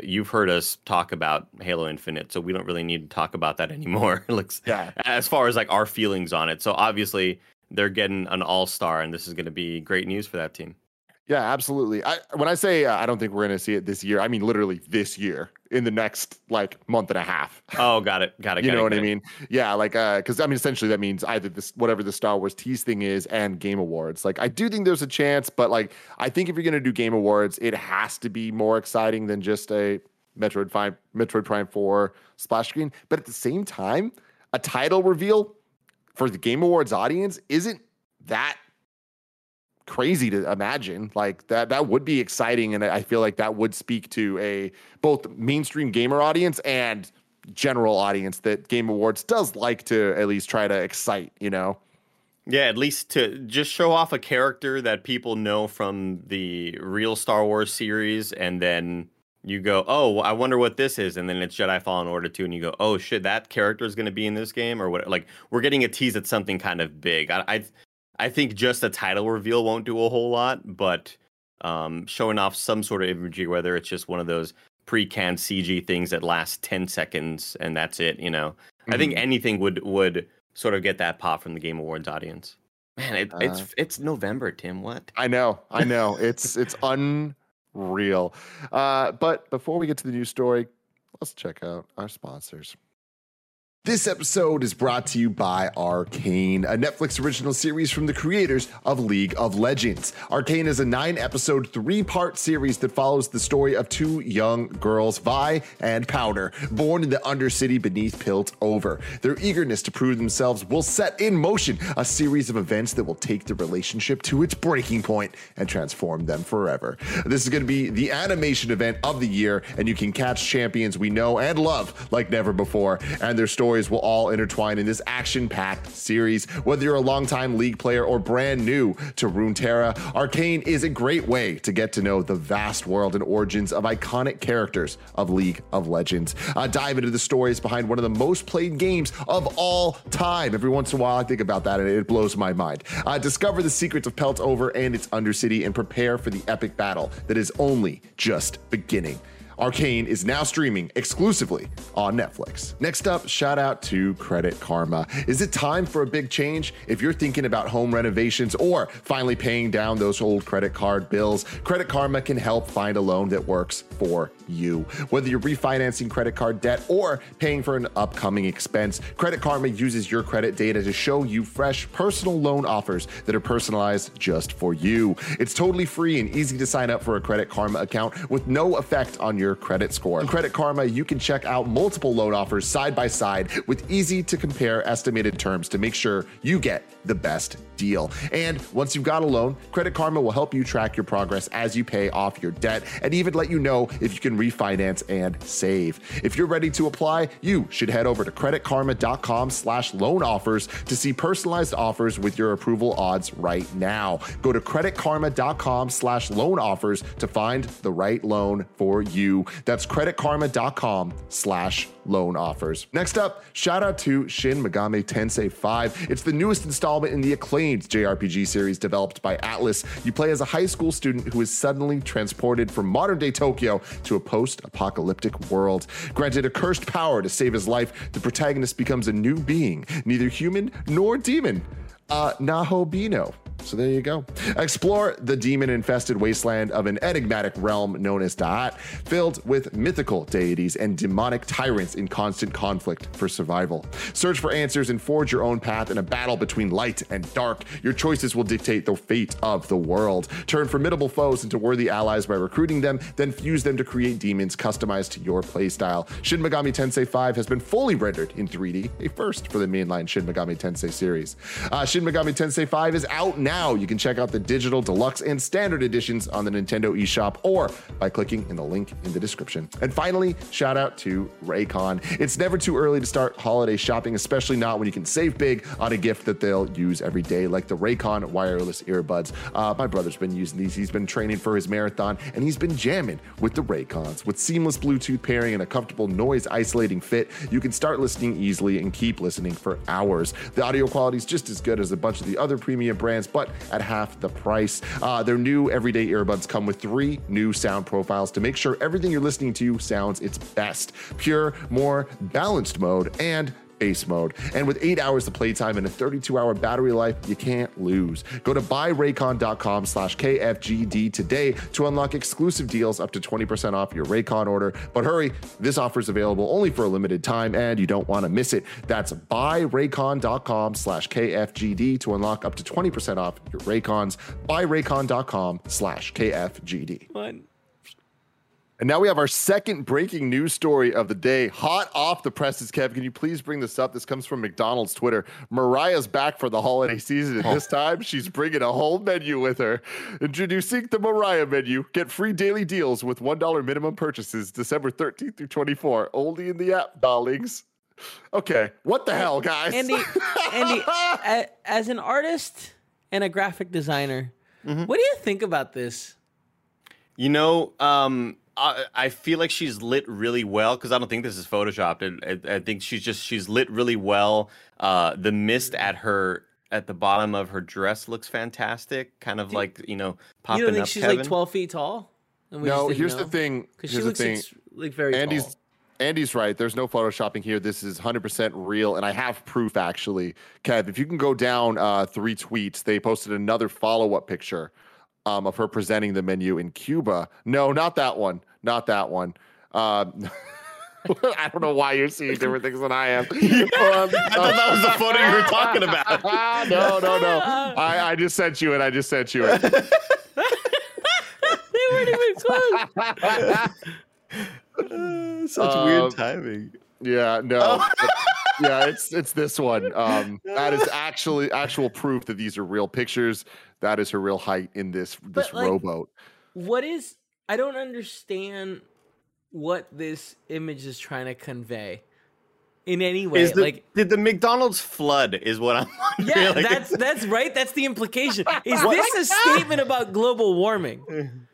you've heard us talk about Halo Infinite, so we don't really need to talk about that anymore. Looks yeah. As far as like our feelings on it. So obviously, they're getting an all-star, and this is going to be great news for that team. Yeah, absolutely. I, when I say uh, I don't think we're going to see it this year, I mean literally this year, in the next like month and a half. Oh, got it. Got it. You got know it, what I mean? It. Yeah, like uh, cuz I mean essentially that means either this whatever the Star Wars tease thing is and Game Awards. Like I do think there's a chance, but like I think if you're going to do Game Awards, it has to be more exciting than just a Metroid five Metroid Prime four splash screen. But at the same time, a title reveal for the Game Awards audience isn't that crazy to imagine. Like that that would be exciting, and I feel like that would speak to a both mainstream gamer audience and general audience that Game Awards does like to at least try to excite, you know. Yeah, at least to just show off a character that people know from the real Star Wars series, and then you go, oh, I wonder what this is, and then it's Jedi Fallen Order two, and you go, oh shit, that character is going to be in this game, or what? Like, we're getting a tease at something kind of big. I, I, I think just a title reveal won't do a whole lot, but um, showing off some sort of imagery, whether it's just one of those pre-canned C G things that last ten seconds and that's it, you know, mm-hmm. I think anything would would sort of get that pop from the Game Awards audience. Man, it, uh, it's it's November, Tim. What? I know, I know. It's it's un. Real. Uh, but before we get to the news story, let's check out our sponsors. This episode is brought to you by Arcane, a Netflix original series from the creators of League of Legends. Arcane is a nine-episode, three-part series that follows the story of two young girls, Vi and Powder, born in the Undercity beneath Piltover. Their eagerness to prove themselves will set in motion a series of events that will take the relationship to its breaking point and transform them forever. This is going to be the animation event of the year, and you can catch champions we know and love like never before, and their story will all intertwine in this action-packed series. Whether you're a longtime League player or brand new to Runeterra, Arcane is a great way to get to know the vast world and origins of iconic characters of League of Legends. Uh, dive into the stories behind one of the most played games of all time. Every once in a while, I think about that and it blows my mind. Uh, discover the secrets of Peltover and its Undercity and prepare for the epic battle that is only just beginning. Arcane is now streaming exclusively on Netflix. Next up, shout out to Credit Karma. Is it time for a big change? If you're thinking about home renovations or finally paying down those old credit card bills, Credit Karma can help find a loan that works for you. Whether you're refinancing credit card debt or paying for an upcoming expense, Credit Karma uses your credit data to show you fresh personal loan offers that are personalized just for you. It's totally free and easy to sign up for a Credit Karma account with no effect on your credit score. In Credit Karma, you can check out multiple loan offers side by side with easy to compare estimated terms to make sure you get the best deal. And once you've got a loan, Credit Karma will help you track your progress as you pay off your debt and even let you know if you can refinance and save. If you're ready to apply, you should head over to credit karma dot com slash loan offers to see personalized offers with your approval odds right now. Go to credit karma dot com slash loan offers to find the right loan for you. That's credit karma dot com slash loan offers. Next up, shout out to Shin Megami Tensei five. It's the newest installment in the acclaimed J R P G series developed by Atlas. You play as a high school student who is suddenly transported from modern-day Tokyo to a post-apocalyptic world. Granted a cursed power to save his life, the protagonist becomes a new being, neither human nor demon. Uh, Nahobino. So there you go. Explore the demon-infested wasteland of an enigmatic realm known as Da'at, filled with mythical deities and demonic tyrants in constant conflict for survival. Search for answers and forge your own path in a battle between light and dark. Your choices will dictate the fate of the world. Turn formidable foes into worthy allies by recruiting them, then fuse them to create demons customized to your playstyle. Shin Megami Tensei five has been fully rendered in three D, a first for the mainline Shin Megami Tensei series. Uh, Shin Megami Tensei five is out now. Now you can check out the digital, deluxe, and standard editions on the Nintendo eShop or by clicking in the link in the description. And finally, shout out to Raycon. It's never too early to start holiday shopping, especially not when you can save big on a gift that they'll use every day, like the Raycon wireless earbuds. Uh, my brother's been using these. He's been training for his marathon, and he's been jamming with the Raycons. With seamless Bluetooth pairing and a comfortable noise-isolating fit, you can start listening easily and keep listening for hours. The audio quality is just as good as a bunch of the other premium brands, but at half the price. Uh, their new everyday earbuds come with three new sound profiles to make sure everything you're listening to sounds its best. Pure, more balanced mode, and base mode. And with eight hours of playtime and a thirty-two hour battery life, you can't lose. Go to buy raycon dot com slash K F G D today to unlock exclusive deals up to twenty percent off your Raycon order. But hurry, this offer is available only for a limited time and you don't want to miss it. That's buy raycon dot com slash K F G D to unlock up to twenty percent off your Raycons. buy raycon dot com slash K F G D. What? And now we have our second breaking news story of the day. Hot off the presses, Kev, can you please bring this up? This comes from McDonald's Twitter. Mariah's back for the holiday season, and this time she's bringing a whole menu with her. Introducing the Mariah menu. Get free daily deals with one dollar minimum purchases December thirteenth through twenty-fourth. Only in the app, darlings. Okay, what the hell, guys? Andy, Andy as an artist and a graphic designer, mm-hmm. what do you think about this? You know, um... I, I feel like she's lit really well, because I don't think this is photoshopped. I, I think she's just she's lit really well. Uh, the mist at her at the bottom of her dress looks fantastic. Kind of you, like you know popping up. You don't think she's Kevin. like twelve feet tall? And we no, just here's know. the thing. Because she looks ex- like very Andy's, tall. Andy's right. There's no photoshopping here. This is one hundred percent real, and I have proof actually. Kev, if you can go down uh, three tweets, they posted another follow-up picture um, of her presenting the menu in Cuba. No, not that one. Not that one. Um, I don't know why you're seeing different things than I am. Um, I thought that was the photo you were talking about. no, no, no. I, I just sent you it. I just sent you it. They weren't even close. Such um, weird timing. Yeah, no. Oh. Yeah, it's it's this one. Um, that is actually actual proof that these are real pictures. That is her real height in this this but, like, rowboat. What is... I don't understand what this image is trying to convey in any way. Is the, like, did the McDonald's flood is what I'm wondering. Yeah, like, that's that's right. That's the implication. Is this a statement about global warming?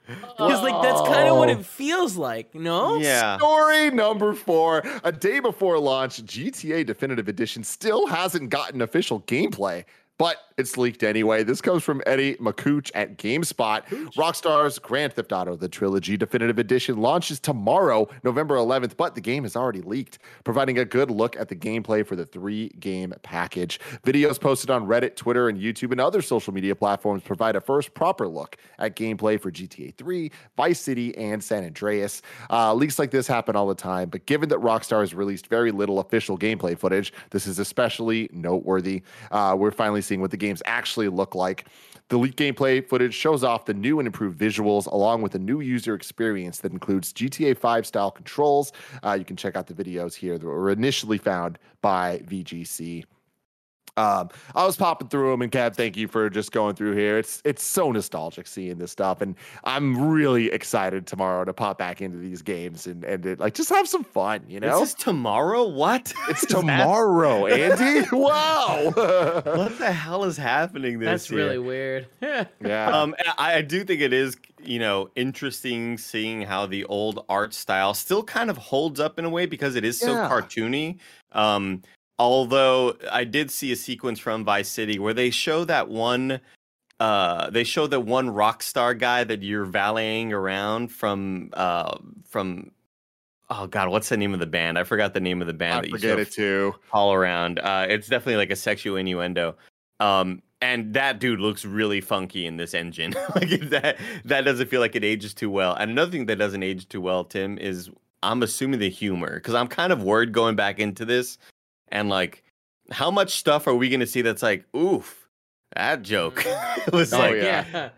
Because like that's kind of what it feels like, no? Yeah. Story number four. A day before launch, G T A Definitive Edition still hasn't gotten official gameplay, but it's leaked anyway. This comes from Eddie McCooch at GameSpot. Rockstar's Grand Theft Auto, the trilogy definitive edition, launches tomorrow, November eleventh, but the game has already leaked, providing a good look at the gameplay for the three-game package. Videos posted on Reddit, Twitter, and YouTube, and other social media platforms provide a first proper look at gameplay for G T A three, Vice City, and San Andreas. Uh, leaks like this happen all the time, but given that Rockstar has released very little official gameplay footage, this is especially noteworthy. Uh, we're finally seeing what the games actually look like. The leaked gameplay footage shows off the new and improved visuals along with a new user experience that includes G T A five style controls. Uh, you can check out the videos here that were initially found by V G C. Um, I was popping through them, and Kev, thank you for just going through here. It's it's so nostalgic seeing this stuff, and I'm really excited tomorrow to pop back into these games and and it, like just have some fun, you know. This is tomorrow? What? It's tomorrow, that... Andy. Wow. What the hell is happening this That's year? Really weird. Yeah. Um, I, I do think it is, you know, interesting seeing how the old art style still kind of holds up in a way because it is so yeah. cartoony. Um. Although I did see a sequence from Vice City where they show that one, uh, they show that one rock star guy that you're valeting around from, uh, from, oh god, what's the name of the band? I forgot the name of the band. I that forget you it too. All around, uh, it's definitely like a sexual innuendo. Um, and that dude looks really funky in this engine. Like that, that doesn't feel like it ages too well. And another thing that doesn't age too well, Tim, is I'm assuming the humor, because I'm kind of worried going back into this. And like, how much stuff are we going to see that's like, oof, that joke was oh, like, yeah.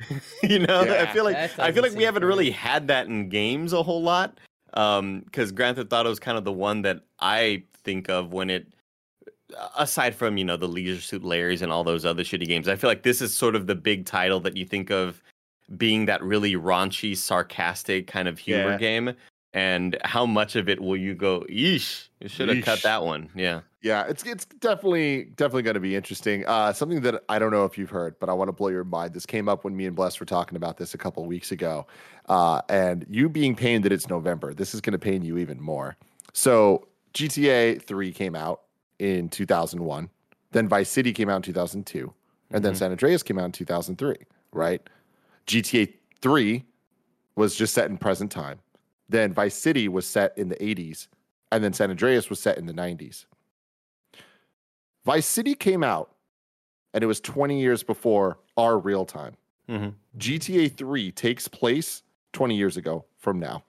you know, yeah. I feel like I feel like we haven't really had that in games a whole lot, because um, Grand Theft Auto is kind of the one that I think of when it, aside from, you know, the Leisure Suit Larry's and all those other shitty games, I feel like this is sort of the big title that you think of being that really raunchy, sarcastic kind of humor yeah. game. And how much of it will you go, yeesh, you should have cut that one. Yeah. Yeah, it's it's definitely definitely going to be interesting. Uh, something that I don't know if you've heard, but I want to blow your mind. This came up when me and Bless were talking about this a couple of weeks ago. Uh, and you being pained that it's November, this is going to pain you even more. So G T A three came out in two thousand one. Then Vice City came out in two thousand two. And mm-hmm. then San Andreas came out in two thousand three, right? G T A three was just set in present time. Then Vice City was set in the eighties, and then San Andreas was set in the nineties. Vice City came out, and it was twenty years before our real time. Mm-hmm. G T A three takes place twenty years ago from now.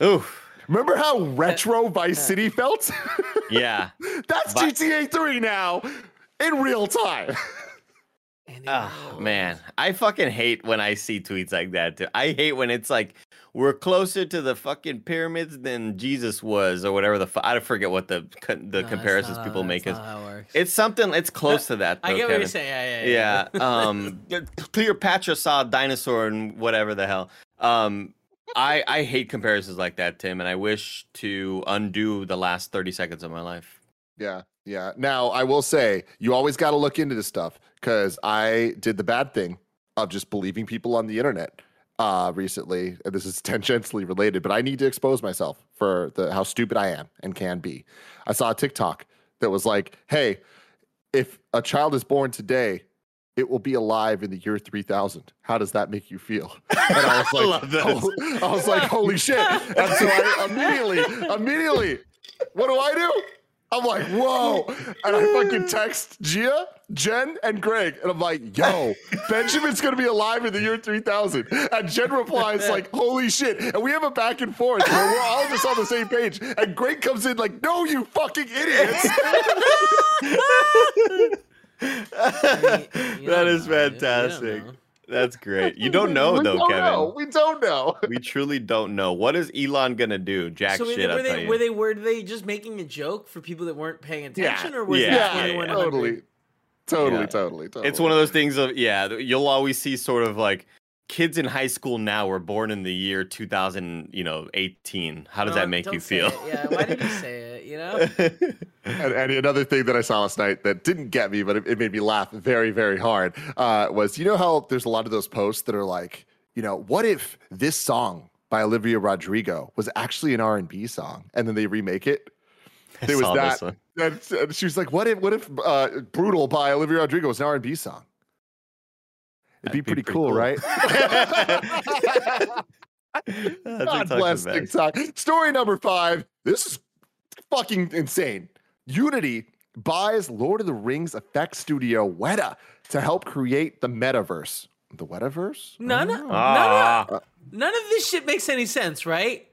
Oof. Remember how retro Vice City felt? Yeah. That's Vi- G T A three now in real time. Oh, man, I fucking hate when I see tweets like that, too. I hate when it's like, we're closer to the fucking pyramids than Jesus was or whatever. The fu- I forget what the the no, comparisons that's not, people that's make is. It it's something. It's close to that. Though, I get Kevin. What you're saying. Yeah, yeah, yeah. yeah. Um, Cleopatra saw a dinosaur and whatever the hell. Um, I, I hate comparisons like that, Tim, and I wish to undo the last thirty seconds of my life. Yeah, yeah. Now, I will say, you always got to look into this stuff. Because I did the bad thing. of just believing people on the internet uh, recently. And this is tangentially related, but I need to expose myself for the how stupid I am and can be. I saw a TikTok that was like, hey, if a child is born today, it will be alive in the year three thousand. How does that make you feel? And I was like, I love this. Oh, I was like, holy shit. And so I immediately, immediately, what do I do? I'm like, whoa. And I fucking text Gia, Jen, and Greg. And I'm like, yo, Benjamin's going to be alive in the year three thousand. And Jen replies like, holy shit. And we have a back and forth where we're all just on the same page. And Greg comes in like, no, you fucking idiots. That is fantastic. That's great. You don't know, we though, don't Kevin. Know. We don't know. We truly don't know. What is Elon gonna do? Jack so shit. They, were, they, were they were they just making a joke for people that weren't paying attention, yeah. or was yeah, it yeah, yeah. totally, totally, yeah. totally, totally? It's one of those things of yeah. You'll always see sort of like kids in high school now were born in the year two thousand, you know, eighteen. How does no, that make you feel? Yeah. Why did you say it? You know. and, and another thing that I saw last night that didn't get me, but it, it made me laugh very, very hard, uh, was, you know how there's a lot of those posts that are like, you know, what if this song by Olivia Rodrigo was actually an R and B song, and then they remake it? There I was saw that. This one. That, and she was like, what if, what if uh, "Brutal" by Olivia Rodrigo was an R and B song? It'd be, be pretty, pretty cool, cool. right? God bless TikTok. Story number five. This is fucking insane. Unity buys Lord of the Rings effects studio Weta to help create the metaverse. The Wetaverse? None, of, ah. none, of, none of this shit makes any sense, right?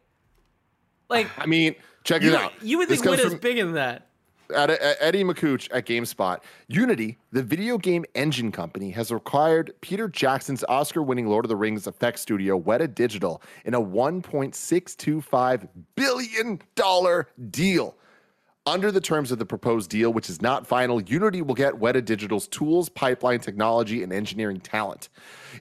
Like, I mean, check it out. You would think Weta's bigger than that. At, at Eddie McCooch at GameSpot, Unity, the video game engine company, has acquired Peter Jackson's Oscar-winning Lord of the Rings effects studio, Weta Digital, in a one point six two five billion dollars deal. Under the terms of the proposed deal, which is not final, Unity will get Weta Digital's tools, pipeline, technology, and engineering talent.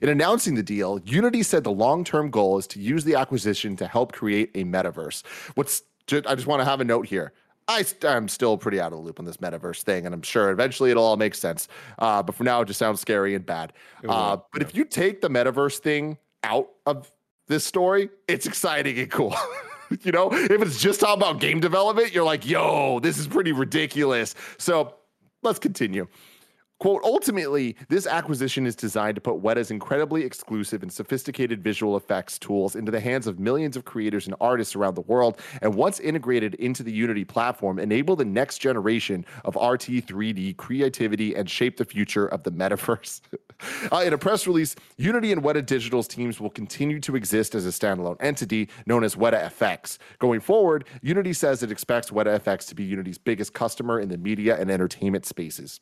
In announcing the deal, Unity said the long-term goal is to use the acquisition to help create a metaverse. What's I just want to have a note here. I st- I'm still pretty out of the loop on this metaverse thing, and I'm sure eventually it'll all make sense. Uh, but for now, it just sounds scary and bad. Uh, but yeah. if you take the metaverse thing out of this story, it's exciting and cool. You know, if it's just all about game development, you're like, yo, this is pretty ridiculous. So let's continue. Quote, ultimately, this acquisition is designed to put Weta's incredibly exclusive and sophisticated visual effects tools into the hands of millions of creators and artists around the world, and once integrated into the Unity platform, enable the next generation of R T three D creativity and shape the future of the metaverse. uh, in a press release, Unity and Weta Digital's teams will continue to exist as a standalone entity known as WetaFX. Going forward, Unity says it expects WetaFX to be Unity's biggest customer in the media and entertainment spaces.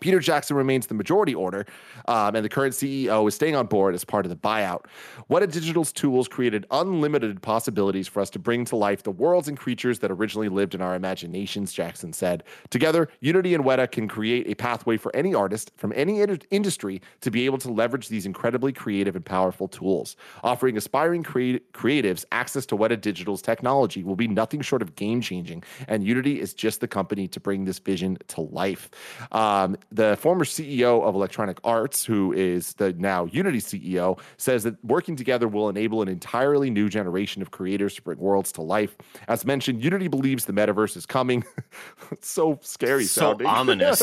Peter Jackson remains the majority owner, um, and the current C E O is staying on board as part of the buyout. Weta Digital's tools created unlimited possibilities for us to bring to life the worlds and creatures that originally lived in our imaginations, Jackson said. Together, Unity and Weta can create a pathway for any artist from any ind- industry to be able to leverage these incredibly creative and powerful tools. Offering aspiring cre- creatives access to Weta Digital's technology will be nothing short of game-changing, and Unity is just the company to bring this vision to life. Um, The former C E O of Electronic Arts, who is the now Unity C E O, says that working together will enable an entirely new generation of creators to bring worlds to life. As mentioned, Unity believes the metaverse is coming. It's so scary so sounding. So ominous.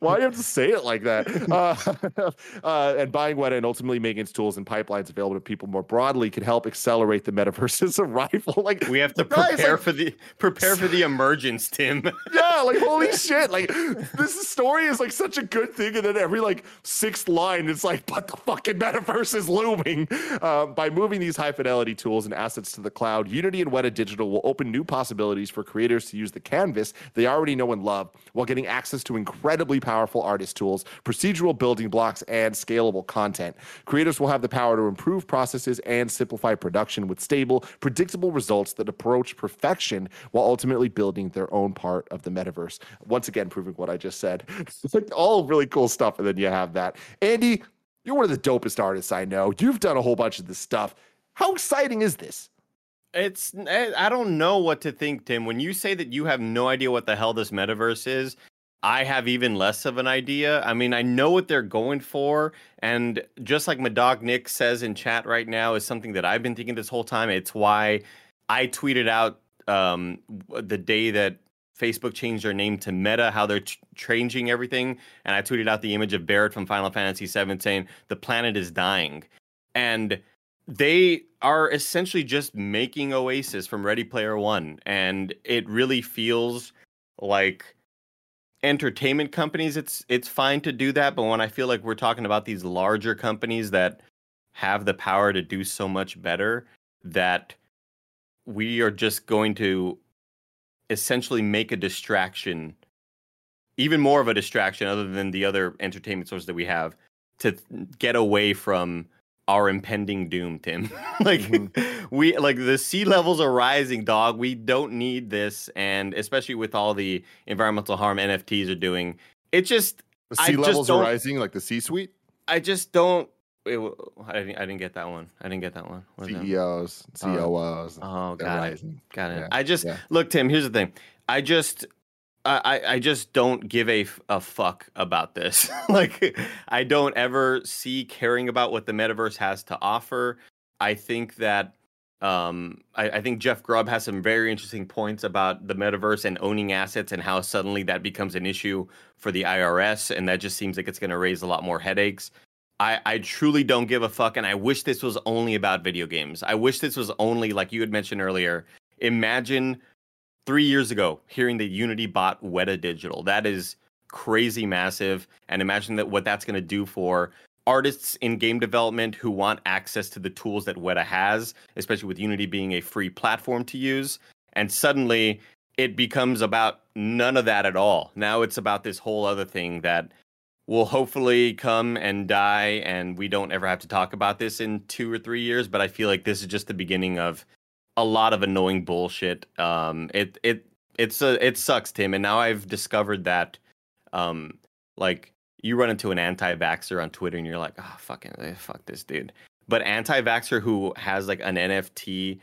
Why do you have to say it like that? Uh, uh, and buying Weta and ultimately making its tools and pipelines available to people more broadly could help accelerate the metaverse's arrival. Like we have to guys, prepare like, for the prepare for the emergence, Tim. Yeah, like holy shit. Like this is story is like such a good thing, and then every like sixth line it's like, but the fucking metaverse is looming. Um, by moving these high fidelity tools and assets to the cloud, Unity and Weta Digital will open new possibilities for creators to use the canvas they already know and love while getting access to incredibly powerful artist tools, procedural building blocks, and scalable content. Creators will have the power to improve processes and simplify production with stable, predictable results that approach perfection while ultimately building their own part of the metaverse. Once again, proving what I just said. It's like all really cool stuff, and then you have that. Andy, you're one of the dopest artists I know. You've done a whole bunch of this stuff. How exciting is this? It's I don't know what to think, Tim. When you say that you have no idea what the hell this metaverse is, I have even less of an idea. I mean, I know what they're going for. And just like my dog Nick says in chat right now is something that I've been thinking this whole time. It's why I tweeted out um, the day that Facebook changed their name to Meta, how they're ch- changing everything. And I tweeted out the image of Barrett from Final Fantasy seven saying, the planet is dying. And they are essentially just making Oasis from Ready Player One. And it really feels like entertainment companies, it's it's fine to do that. But when I feel like we're talking about these larger companies that have the power to do so much better, that we are just going to essentially make a distraction, even more of a distraction other than the other entertainment sources that we have, to get away from our impending doom, Tim. Like mm-hmm. we like the sea levels are rising, dog. We don't need this. And especially with all the environmental harm N F Ts are doing, it just the sea I levels are rising like the C-suite. I just don't. It, I, didn't, I didn't get that one. I didn't get that one. What C E Os, C O Os. Oh, got it. Rising. Got it. Yeah. I just yeah. look, Tim, here's the thing. I just I, I just don't give a, a fuck about this. Like, I don't ever see caring about what the metaverse has to offer. I think that um, I, I think Jeff Grubb has some very interesting points about the metaverse and owning assets and how suddenly that becomes an issue for the I R S. And that just seems like it's going to raise a lot more headaches. I, I truly don't give a fuck. And I wish this was only about video games. I wish this was only, like you had mentioned earlier, imagine three years ago, hearing that Unity bought Weta Digital. That is crazy massive. And imagine that what that's going to do for artists in game development who want access to the tools that Weta has, especially with Unity being a free platform to use. And suddenly it becomes about none of that at all. Now it's about this whole other thing that will hopefully come and die. And we don't ever have to talk about this in two or three years. But I feel like this is just the beginning of a lot of annoying bullshit. Um, it it it's a, it sucks, Tim. And now I've discovered that, um, like you run into an anti-vaxxer on Twitter, and you're like, oh fucking fuck this dude. But anti-vaxxer who has like an N F T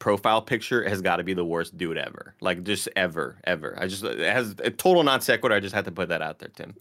profile picture has got to be the worst dude ever. Like just ever, ever. I just it has a total non sequitur. I just had to put that out there, Tim.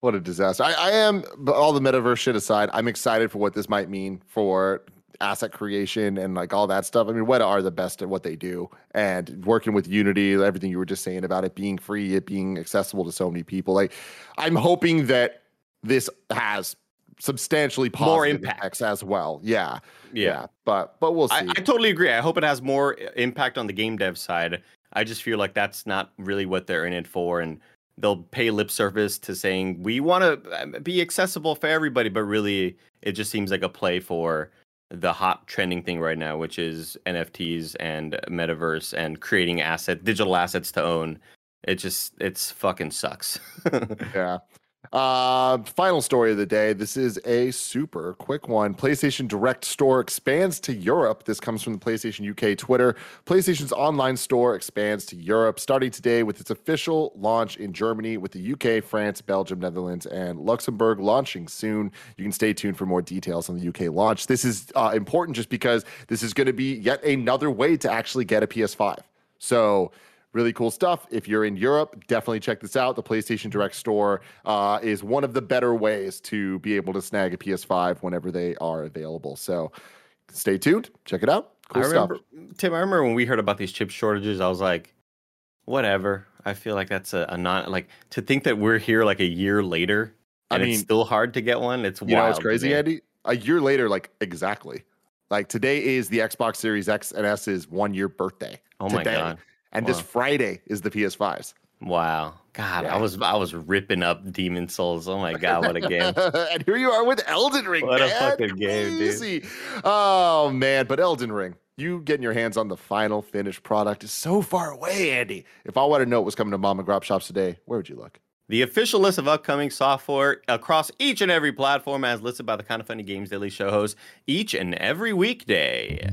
What a disaster. I, I am. But all the metaverse shit aside, I'm excited for what this might mean for asset creation and like all that stuff. I mean, Weta are the best at what they do, and working with Unity, everything you were just saying about it being free, it being accessible to so many people. Like, I'm hoping that this has substantially positive more impact. Impacts as well. Yeah. yeah, yeah, but but we'll see. I, I totally agree. I hope it has more impact on the game dev side. I just feel like that's not really what they're in it for, and they'll pay lip service to saying we want to be accessible for everybody, but really, it just seems like a play for the hot trending thing right now, which is N F Ts and metaverse and creating asset, digital assets to own. It just, it's fucking sucks. Yeah. Uh, final story of the day. This is a super quick one. PlayStation Direct Store expands to Europe. This comes from the PlayStation U K Twitter. PlayStation's online store expands to Europe starting today with its official launch in Germany, with the U K, France, Belgium, Netherlands, and Luxembourg launching soon. You can stay tuned for more details on the U K launch. This is uh, important just because this is going to be yet another way to actually get a P S five. So really cool stuff. If you're in Europe, definitely check this out. The PlayStation Direct Store uh, is one of the better ways to be able to snag a P S five whenever they are available. So stay tuned. Check it out. Cool I remember, stuff. Tim, I remember when we heard about these chip shortages, I was like, whatever. I feel like that's a, a not like to think that we're here like a year later and I mean, it's still hard to get one. It's wild. You know what's crazy, man. Andy? A year later, like exactly. Like today is the Xbox Series X and S's one year birthday. Oh my today. God. And wow. This Friday is the P S fives. Wow. God, yeah. I was I was ripping up Demon Souls. Oh, my God, what a game. And here you are with Elden Ring, What man. a fucking game, Crazy. dude. Oh, man, but Elden Ring, you getting your hands on the final finished product is so far away, Andy. If I wanted to know what was coming to mom and grop shops today, where would you look? The official list of upcoming software across each and every platform as listed by the Kind of Funny Games Daily show host each and every weekday.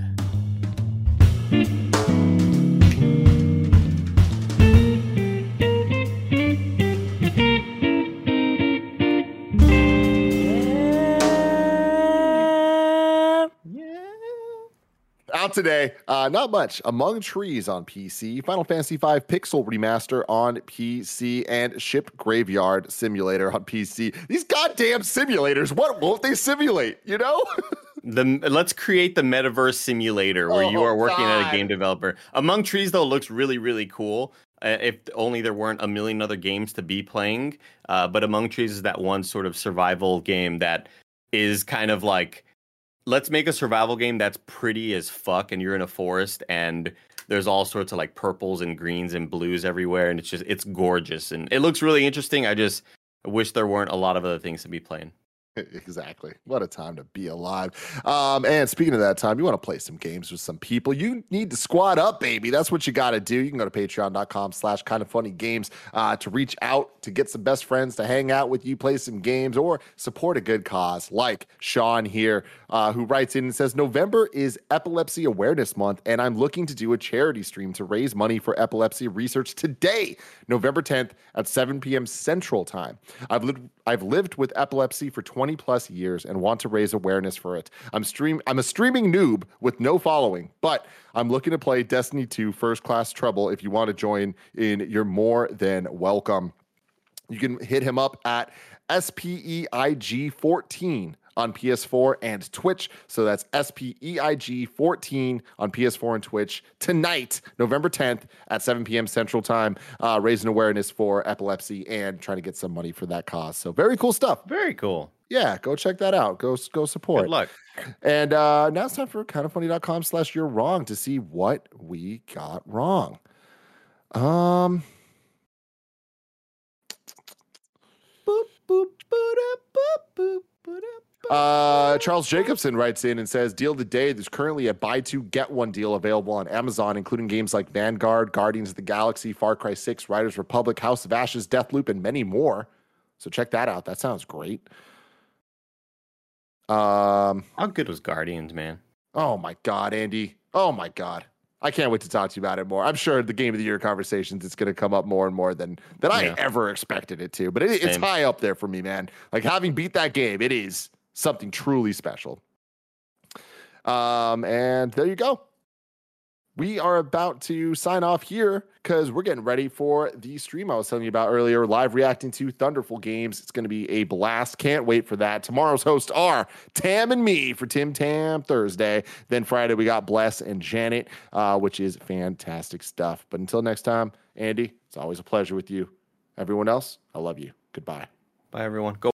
out today. Uh, not much. Among Trees on P C, Final Fantasy V Pixel Remaster on P C, and Ship Graveyard Simulator on P C. These goddamn simulators, what won't they simulate, you know? The let's create the metaverse simulator where oh, you are working God. at a game developer. Among Trees, though, looks really, really cool. Uh, if only there weren't a million other games to be playing. Uh, but Among Trees is that one sort of survival game that is kind of like, let's make a survival game that's pretty as fuck, and you're in a forest, and there's all sorts of like purples and greens and blues everywhere, and it's just, it's gorgeous, and it looks really interesting. I just wish there weren't a lot of other things to be playing. Exactly. What a time to be alive. Um, and speaking of that time, you want to play some games with some people, you need to squad up, baby. That's what you got to do. You can go to patreon.com slash kind of funny games uh, to reach out, to get some best friends to hang out with you, play some games, or support a good cause like Sean here, uh, who writes in and says, November is Epilepsy Awareness Month, and I'm looking to do a charity stream to raise money for epilepsy research today, November tenth at seven p.m. Central Time. I've lived, I've lived with epilepsy for twenty plus years and want to raise awareness for it. I'm stream I'm a streaming noob with no following, but I'm looking to play Destiny two First Class Trouble. If you want to join in, you're more than welcome. You can hit him up at S P E I G fourteen on P S four and Twitch. So that's S P E I G fourteen on P S four and Twitch tonight, November tenth at seven p.m. Central Time, uh, raising awareness for epilepsy and trying to get some money for that cause. So very cool stuff. Very cool. Yeah, go check that out. Go go support. Good luck. And uh, now it's time for kindoffunny.com slash you're wrong to see what we got wrong. Um. Boop, boop, boop, boop, boop, boop. Uh, Charles Jacobson writes in and says, deal of the day, there's currently a buy two, get one deal available on Amazon, including games like Vanguard, Guardians of the Galaxy, Far Cry six, Riders Republic, House of Ashes, Deathloop, and many more. So check that out. That sounds great. Um, How good was Guardians, man? Oh, my God, Andy. Oh, my God. I can't wait to talk to you about it more. I'm sure the Game of the Year conversations, it's going to come up more and more than, than yeah. I ever expected it to. But it, it's high up there for me, man. Like, having beat that game, it is something truly special. Um, and there you go. We are about to sign off here because we're getting ready for the stream I was telling you about earlier, live reacting to Thunderful Games. It's going to be a blast. Can't wait for that. Tomorrow's hosts are Tam and me for Tim Tam Thursday. Then Friday, we got Bless and Janet, uh, which is fantastic stuff. But until next time, Andy, it's always a pleasure with you. Everyone else, I love you. Goodbye. Bye, everyone. Go.